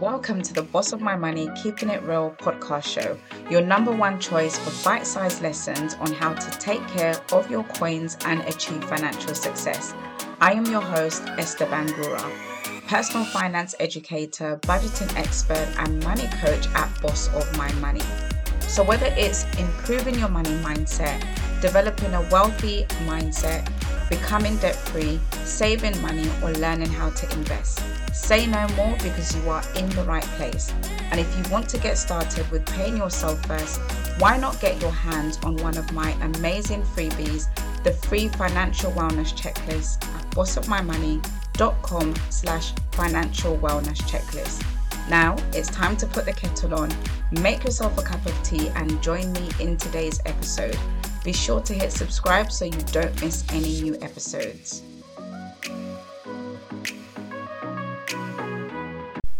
Welcome to the Boss of My Money Keeping It Real podcast show, your number one choice for bite-sized lessons on how to take care of your coins and achieve financial success. I am your host, Esther Bangura, personal finance educator, budgeting expert, and money coach at Boss of My Money. So whether it's improving your money mindset, developing a wealthy mindset, becoming debt-free, saving money, or learning how to invest. Say no more because you are in the right place. And if you want to get started with paying yourself first, why not get your hands on one of my amazing freebies, the free financial wellness checklist at bossofmymoney.com/financial wellness checklist. Now it's time to put the kettle on, make yourself a cup of tea, and join me in today's episode. Be sure to hit subscribe so you don't miss any new episodes.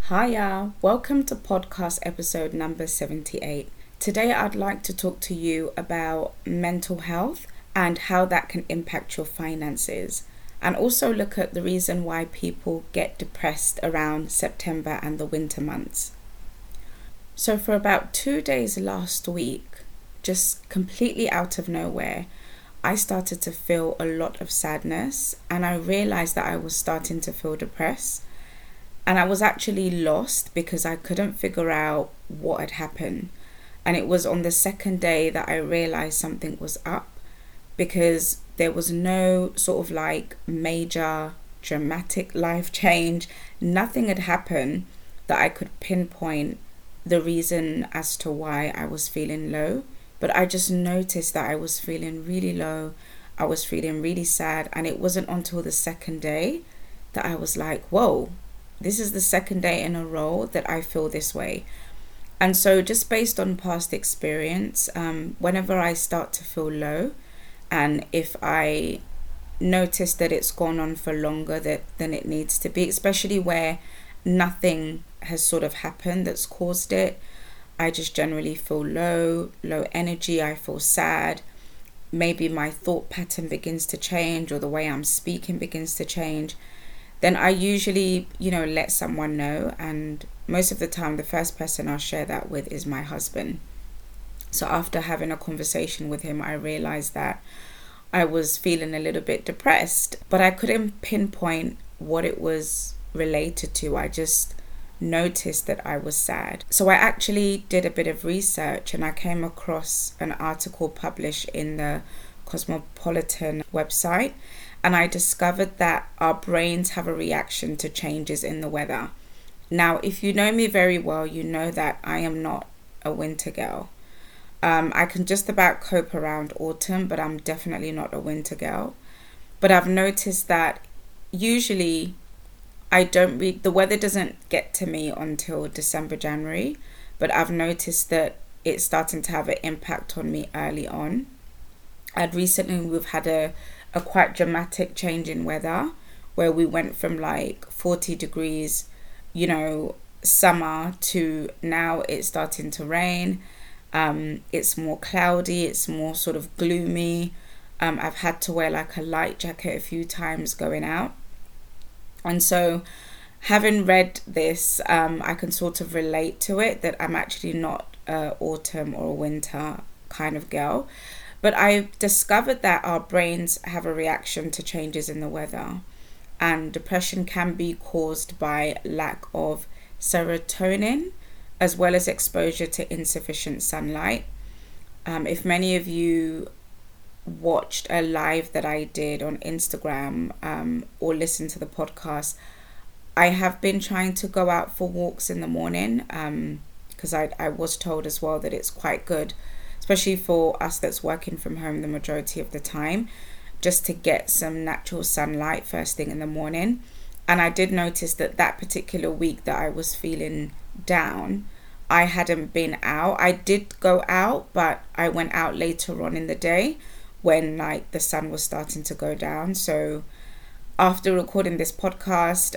Hi y'all, welcome to podcast episode number 78. Today I'd like to talk to you about mental health and how that can impact your finances, and also look at the reason why people get depressed around September and the winter months. So for about 2 days last week, just completely out of nowhere, I started to feel a lot of sadness, and I realized that I was starting to feel depressed, and I was actually lost because I couldn't figure out what had happened. And it was on the second day that I realized something was up, because there was no sort of like major dramatic life change. Nothing had happened that I could pinpoint the reason as to why I was feeling low. But I just noticed that I was feeling really low. I was feeling really sad. And it wasn't until the second day that I was like, whoa, this is the second day in a row that I feel this way. And so just based on past experience, whenever I start to feel low, and if I notice that it's gone on for longer than it needs to be, especially where nothing has sort of happened that's caused it, I just generally feel low energy, I feel sad. Maybe my thought pattern begins to change, or the way I'm speaking begins to change. Then I usually, let someone know. And most of the time, the first person I'll share that with is my husband. So after having a conversation with him, I realized that I was feeling a little bit depressed, but I couldn't pinpoint what it was related to. I just noticed that I was sad. So I actually did a bit of research, and I came across an article published in the Cosmopolitan website, and I discovered that our brains have a reaction to changes in the weather. Now, if you know me very well, you know that I am not a winter girl. I can just about cope around autumn, but I'm definitely not a winter girl. But I've noticed that usually I don't the weather doesn't get to me until December, January, but I've noticed that it's starting to have an impact on me early on. And recently we've had a quite dramatic change in weather, where we went from like 40 degrees, summer, to now it's starting to rain. It's more cloudy, it's more sort of gloomy. I've had to wear like a light jacket a few times going out. And so having read this, I can sort of relate to it, that I'm actually not an autumn or winter kind of girl. But I discovered that our brains have a reaction to changes in the weather, and depression can be caused by lack of serotonin, as well as exposure to insufficient sunlight. If many of you watched a live that I did on Instagram or listened to the podcast, I have been trying to go out for walks in the morning, because I was told as well that it's quite good, especially for us that's working from home the majority of the time, just to get some natural sunlight first thing in the morning. And I did notice that particular week that I was feeling down, I hadn't been out. I did go out, but I went out later on in the day when like the sun was starting to go down. So after recording this podcast,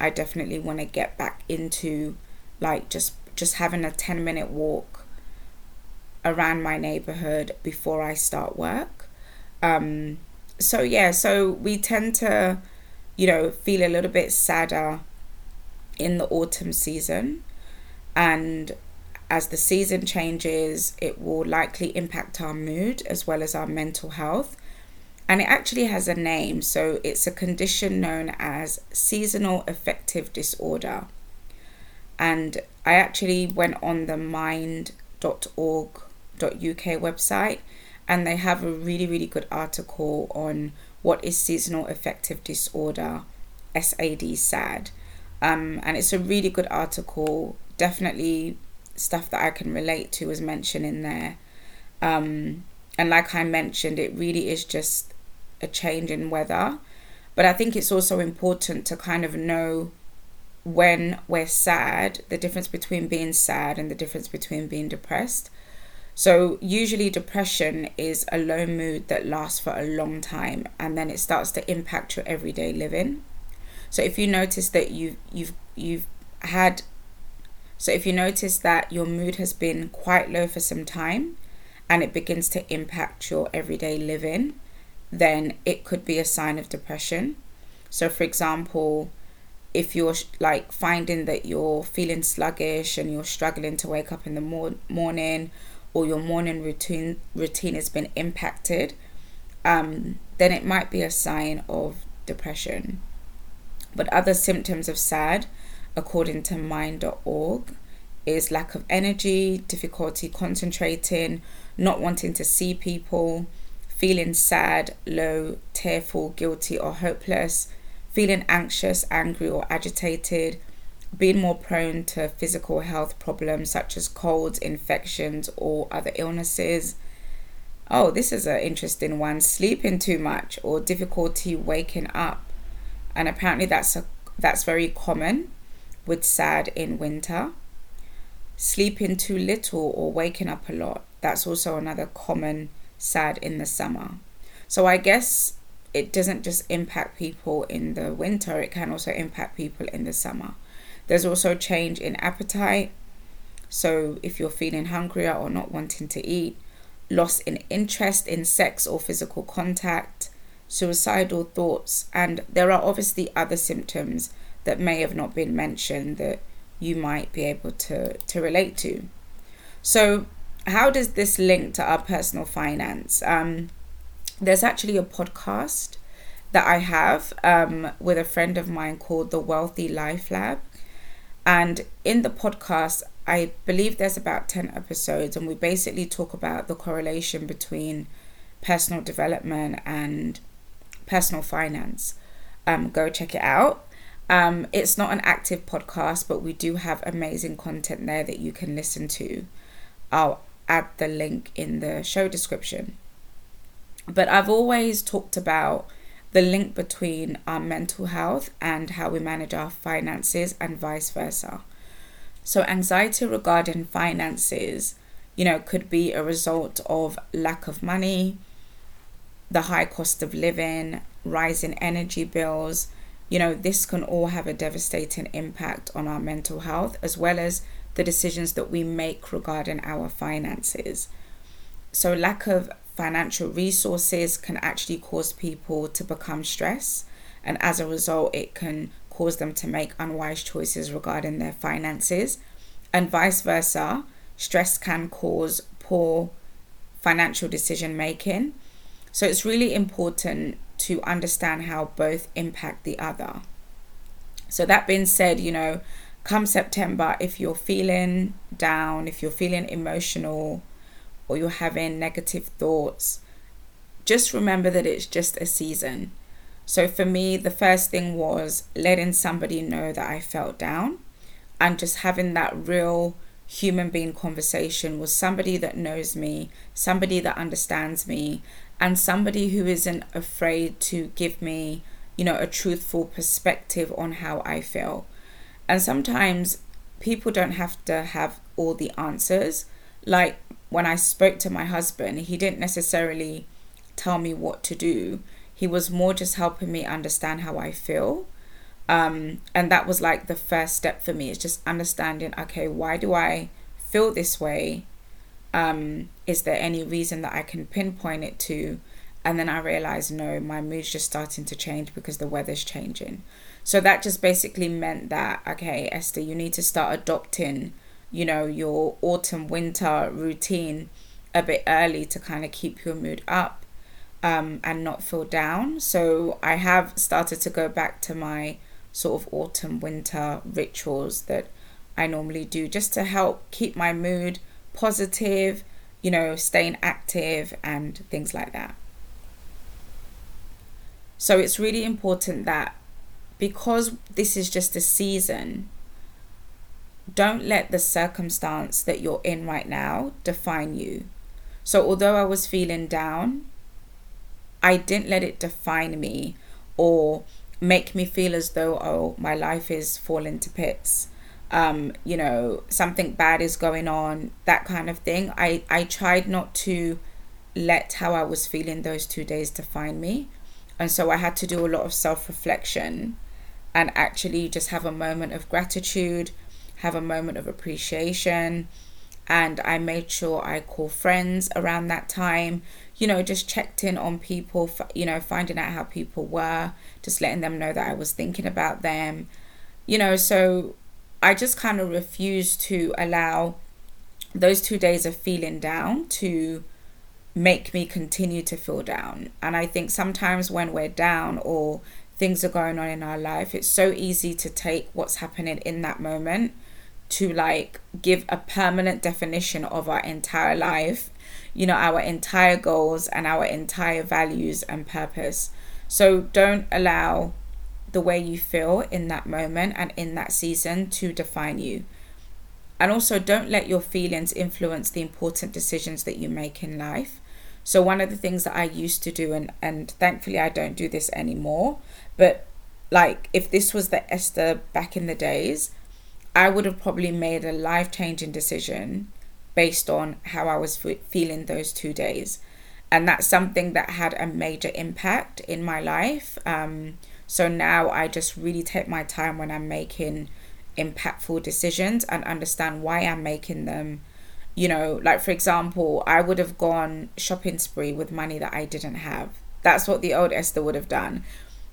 I definitely want to get back into like just having a 10-minute walk around my neighborhood before I start work. So we tend to feel a little bit sadder in the autumn season, and as the season changes, it will likely impact our mood as well as our mental health. And it actually has a name, so it's a condition known as Seasonal Affective Disorder. And I actually went on the mind.org.uk website, and they have a really, really good article on what is Seasonal Affective Disorder, SAD. And it's a really good article. Definitely stuff that I can relate to is mentioned in there. And like I mentioned, it really is just a change in weather. But I think it's also important to kind of know when we're sad, the difference between being sad and the difference between being depressed. So usually depression is a low mood that lasts for a long time, and then it starts to impact your everyday living. So if you notice that your mood has been quite low for some time and it begins to impact your everyday living, then it could be a sign of depression. So for example, if you're like finding that you're feeling sluggish and you're struggling to wake up in the morning, or your morning routine has been impacted, then it might be a sign of depression. But other symptoms of SAD, according to mind.org, is lack of energy, difficulty concentrating, not wanting to see people, feeling sad, low, tearful, guilty or hopeless, feeling anxious, angry or agitated, being more prone to physical health problems such as colds, infections or other illnesses. Oh, this is an interesting one. Sleeping too much or difficulty waking up. And apparently that's very common with SAD in winter. Sleeping too little or waking up a lot. That's also another common SAD in the summer. So I guess it doesn't just impact people in the winter, it can also impact people in the summer. There's also change in appetite. So if you're feeling hungrier or not wanting to eat, loss in interest in sex or physical contact, suicidal thoughts, and there are obviously other symptoms that may have not been mentioned that you might be able to relate to. So how does this link to our personal finance? There's actually a podcast that I have with a friend of mine called The Wealthy Life Lab. And in the podcast, I believe there's about 10 episodes, and we basically talk about the correlation between personal development and personal finance. Go check it out. It's not an active podcast, but we do have amazing content there that you can listen to. I'll add the link in the show description. But I've always talked about the link between our mental health and how we manage our finances and vice versa. So anxiety regarding finances, could be a result of lack of money, the high cost of living, rising energy bills. This can all have a devastating impact on our mental health, as well as the decisions that we make regarding our finances. So lack of financial resources can actually cause people to become stressed, and as a result, it can cause them to make unwise choices regarding their finances, and vice versa. Stress can cause poor financial decision making. So it's really important to understand how both impact the other. So that being said, come September, if you're feeling down, if you're feeling emotional, or you're having negative thoughts, just remember that it's just a season. So for me, the first thing was letting somebody know that I felt down, and just having that real human being conversation with somebody that knows me, somebody that understands me, and somebody who isn't afraid to give me, a truthful perspective on how I feel. And sometimes people don't have to have all the answers. Like when I spoke to my husband, he didn't necessarily tell me what to do. He was more just helping me understand how I feel. And that was like the first step for me. It's just understanding, okay, why do I feel this way? Is there any reason that I can pinpoint it to? And then I realized, no, my mood's just starting to change because the weather's changing. So that just basically meant that, okay, Esther, you need to start adopting, you know, your autumn winter routine a bit early to kind of keep your mood up and not feel down. So I have started to go back to my sort of autumn winter rituals that I normally do just to help keep my mood positive, you know, staying active and things like that. So it's really important that because this is just a season, don't let the circumstance that you're in right now define you. So although I was feeling down, I didn't let it define me or make me feel as though, oh, my life is falling to bits. You know, something bad is going on, that kind of thing. I tried not to let how I was feeling those 2 days define me. And so I had to do a lot of self-reflection and actually just have a moment of gratitude, have a moment of appreciation. And I made sure I called friends around that time, you know, just checked in on people, you know, finding out how people were, just letting them know that I was thinking about them, you know. So I just kind of refused to allow those 2 days of feeling down to make me continue to feel down. And I think sometimes when we're down or things are going on in our life, it's so easy to take what's happening in that moment to like give a permanent definition of our entire life, you know, our entire goals and our entire values and purpose. So don't allow the way you feel in that moment and in that season to define you. And also don't let your feelings influence the important decisions that you make in life. So one of the things that I used to do, and thankfully I don't do this anymore, but like if this was the Esther back in the days, I would have probably made a life-changing decision based on how I was feeling those 2 days. And that's something that had a major impact in my life. So now I just really take my time when I'm making impactful decisions and understand why I'm making them. You know, like for example, I would have gone shopping spree with money that I didn't have. That's what the old Esther would have done.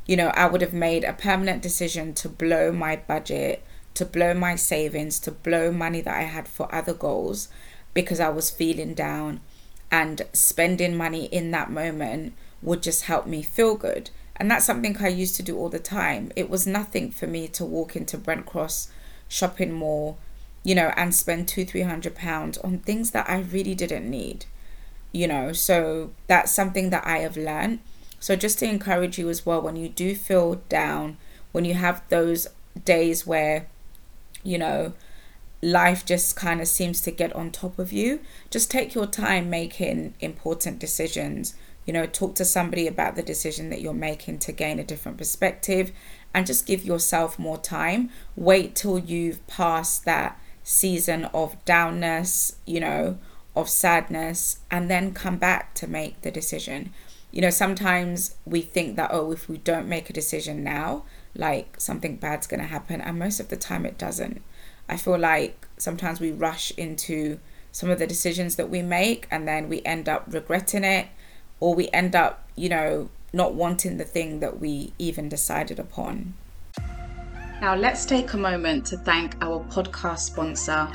You know, I would have made a permanent decision to blow my budget, to blow my savings, to blow money that I had for other goals because I was feeling down, and spending money in that moment would just help me feel good. And that's something I used to do all the time. It was nothing for me to walk into Brent Cross shopping mall, you know, and spend £200-300 on things that I really didn't need, you know. So that's something that I have learned. So just to encourage you as well, when you do feel down, when you have those days where, you know, life just kind of seems to get on top of you, just take your time making important decisions. You know, talk to somebody about the decision that you're making to gain a different perspective and just give yourself more time. Wait till you've passed that season of downness, you know, of sadness, and then come back to make the decision. You know, sometimes we think that, oh, if we don't make a decision now, like something bad's going to happen. And most of the time it doesn't. I feel like sometimes we rush into some of the decisions that we make and then we end up regretting it. Or we end up, you know, not wanting the thing that we even decided upon. Now let's take a moment to thank our podcast sponsor.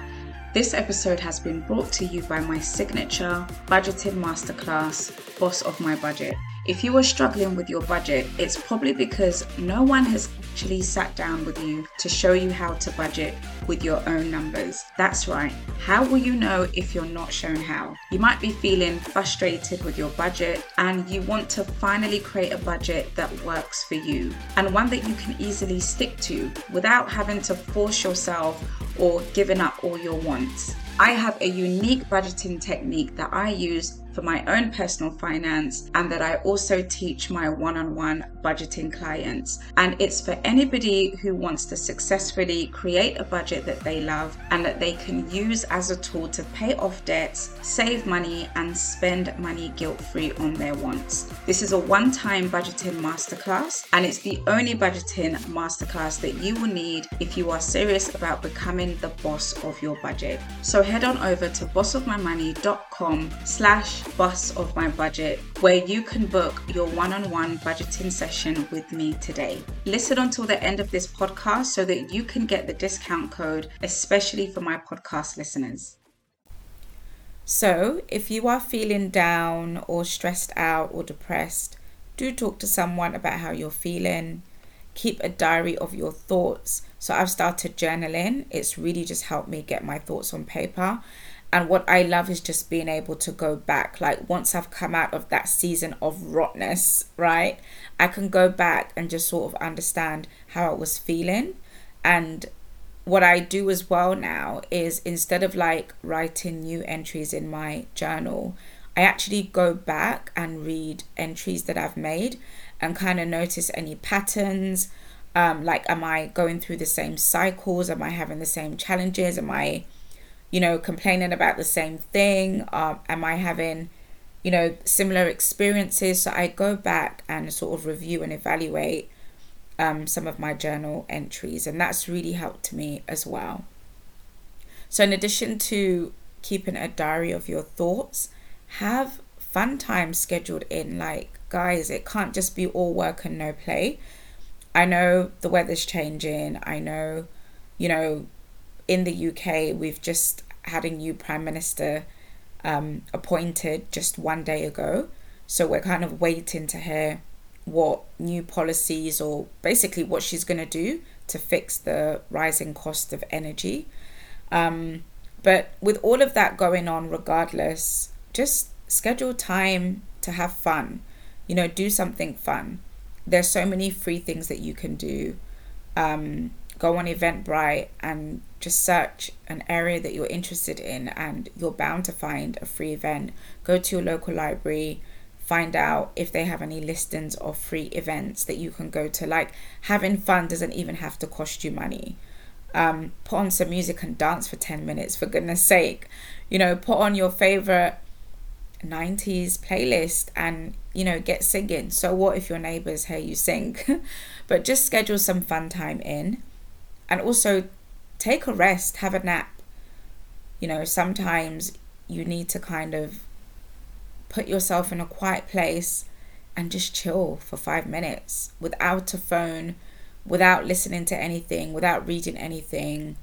This episode has been brought to you by my signature budgeting masterclass, Boss of My Budget. If you are struggling with your budget, it's probably because no one has actually sat down with you to show you how to budget with your own numbers. That's right. How will you know if you're not shown how? You might be feeling frustrated with your budget and you want to finally create a budget that works for you and one that you can easily stick to without having to force yourself or giving up all your wants. I have a unique budgeting technique that I use for my own personal finance and that I also teach my one-on-one budgeting clients. And it's for anybody who wants to successfully create a budget that they love and that they can use as a tool to pay off debts, save money, and spend money guilt-free on their wants. This is a one-time budgeting masterclass, and it's the only budgeting masterclass that you will need if you are serious about becoming the boss of your budget. So head on over to bossofmymoney.com mindorg.com/bossofmybudget, where you can book your one-on-one budgeting session with me today. Listen until the end of this podcast so that you can get the discount code, especially for my podcast listeners. So if you are feeling down or stressed out or depressed, do talk to someone about how you're feeling. Keep a diary of your thoughts. So I've started journaling. It's really just helped me get my thoughts on paper. And what I love is just being able to go back. Like once I've come out of that season of rotness, right? I can go back and just sort of understand how I was feeling. And what I do as well now is instead of like writing new entries in my journal, I actually go back and read entries that I've made and kind of notice any patterns. Like, am I going through the same cycles? Am I having the same challenges? Am I, complaining about the same thing? Am I having, similar experiences? So I go back and sort of review and evaluate some of my journal entries, and that's really helped me as well. So in addition to keeping a diary of your thoughts, have fun times scheduled in. Like, guys, it can't just be all work and no play. I know the weather's changing. I know, in the UK, we've just had a new Prime Minister appointed just one day ago. So we're kind of waiting to hear what new policies or basically what she's going to do to fix the rising cost of energy. But with all of that going on, regardless, just schedule time to have fun, do something fun. There's so many free things that you can do. Go on Eventbrite and just search an area that you're interested in and you're bound to find a free event. Go to your local library, find out if they have any listings of free events that you can go to. Like, having fun doesn't even have to cost you money. Put on some music and dance for 10 minutes, for goodness sake. Put on your favorite 90s playlist and get singing. So what if your neighbors hear you sing? But just schedule some fun time in, and also take a rest, have a nap. Sometimes you need to kind of put yourself in a quiet place and just chill for 5 minutes without a phone, without listening to anything, without reading anything,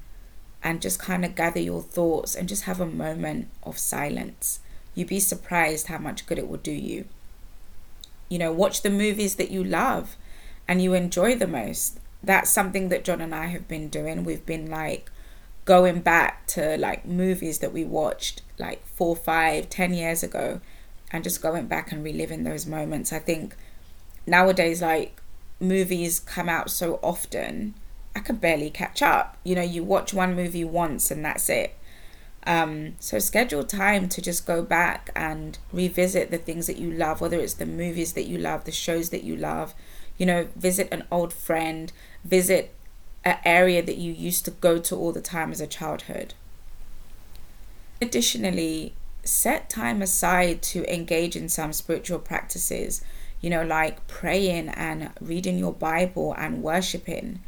and just kind of gather your thoughts and just have a moment of silence. You'd be surprised how much good it will do you. Watch the movies that you love and you enjoy the most. That's something that John and I have been doing. We've been like going back to like movies that we watched like 4, 5, 10 years ago and just going back and reliving those moments. I think nowadays, like, movies come out so often, I can barely catch up. You watch one movie once and that's it. So schedule time to just go back and revisit the things that you love, whether it's the movies that you love, the shows that you love. Visit an old friend, visit an area that you used to go to all the time as a childhood. Additionally, set time aside to engage in some spiritual practices, like praying and reading your Bible and worshiping,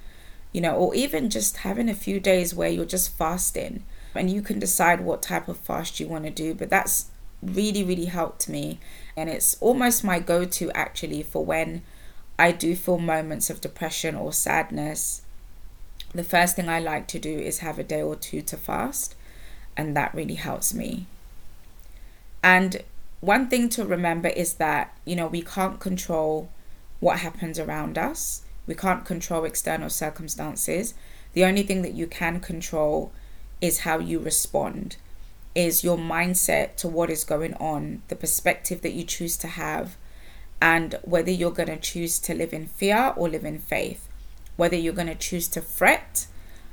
or even just having a few days where you're just fasting. And you can decide what type of fast you want to do, but that's really, really helped me. And it's almost my go-to actually for when I do feel moments of depression or sadness. The first thing I like to do is have a day or two to fast, and that really helps me. And one thing to remember is that, we can't control what happens around us. We can't control external circumstances. The only thing that you can control is how you respond, is your mindset to what is going on, the perspective that you choose to have, and whether you're going to choose to live in fear or live in faith, whether you're going to choose to fret,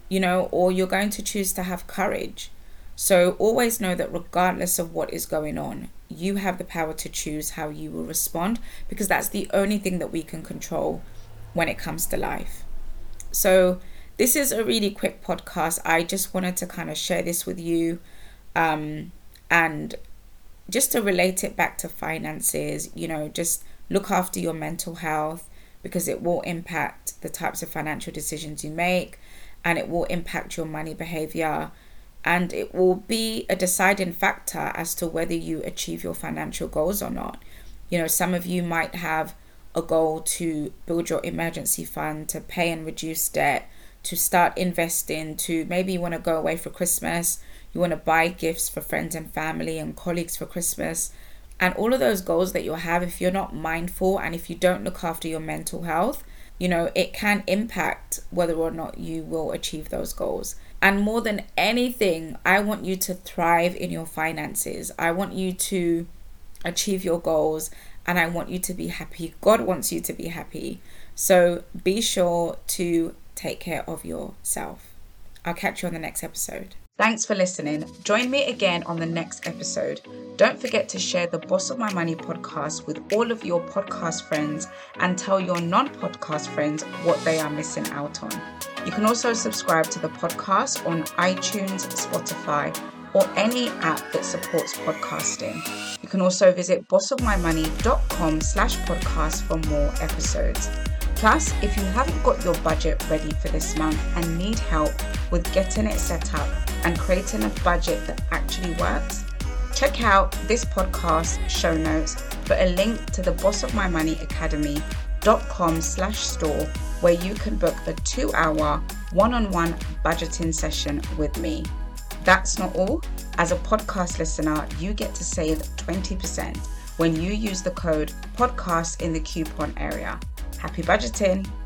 or you're going to choose to have courage. So always know that regardless of what is going on, you have the power to choose how you will respond, because that's the only thing that we can control when it comes to life. So this is a really quick podcast. I just wanted to kind of share this with you, and just to relate it back to finances, just look after your mental health, because it will impact the types of financial decisions you make, and it will impact your money behavior. and it will be a deciding factor as to whether you achieve your financial goals or not. You know, some of you might have a goal to build your emergency fund, to pay and reduce debt, to start investing, to maybe you want to go away for Christmas, you want to buy gifts for friends and family and colleagues for Christmas. And all of those goals that you'll have, if you're not mindful and if you don't look after your mental health, you know, it can impact whether or not you will achieve those goals. And more than anything, I want you to thrive in your finances. I want you to achieve your goals and I want you to be happy. God wants you to be happy. So be sure to take care of yourself. I'll catch you on the next episode. Thanks for listening. Join me again on the next episode. Don't forget to share the Boss of My Money podcast with all of your podcast friends and tell your non-podcast friends what they are missing out on. You can also subscribe to the podcast on iTunes, Spotify, or any app that supports podcasting. You can also visit bossofmymoney.com/podcast for more episodes. Plus, if you haven't got your budget ready for this month and need help with getting it set up and creating a budget that actually works, check out this podcast show notes for a link to the bossofmymoneyacademy.com/store where you can book a 2-hour one-on-one budgeting session with me. That's not all. As a podcast listener, you get to save 20% when you use the code podcast in the coupon area. Happy budgeting.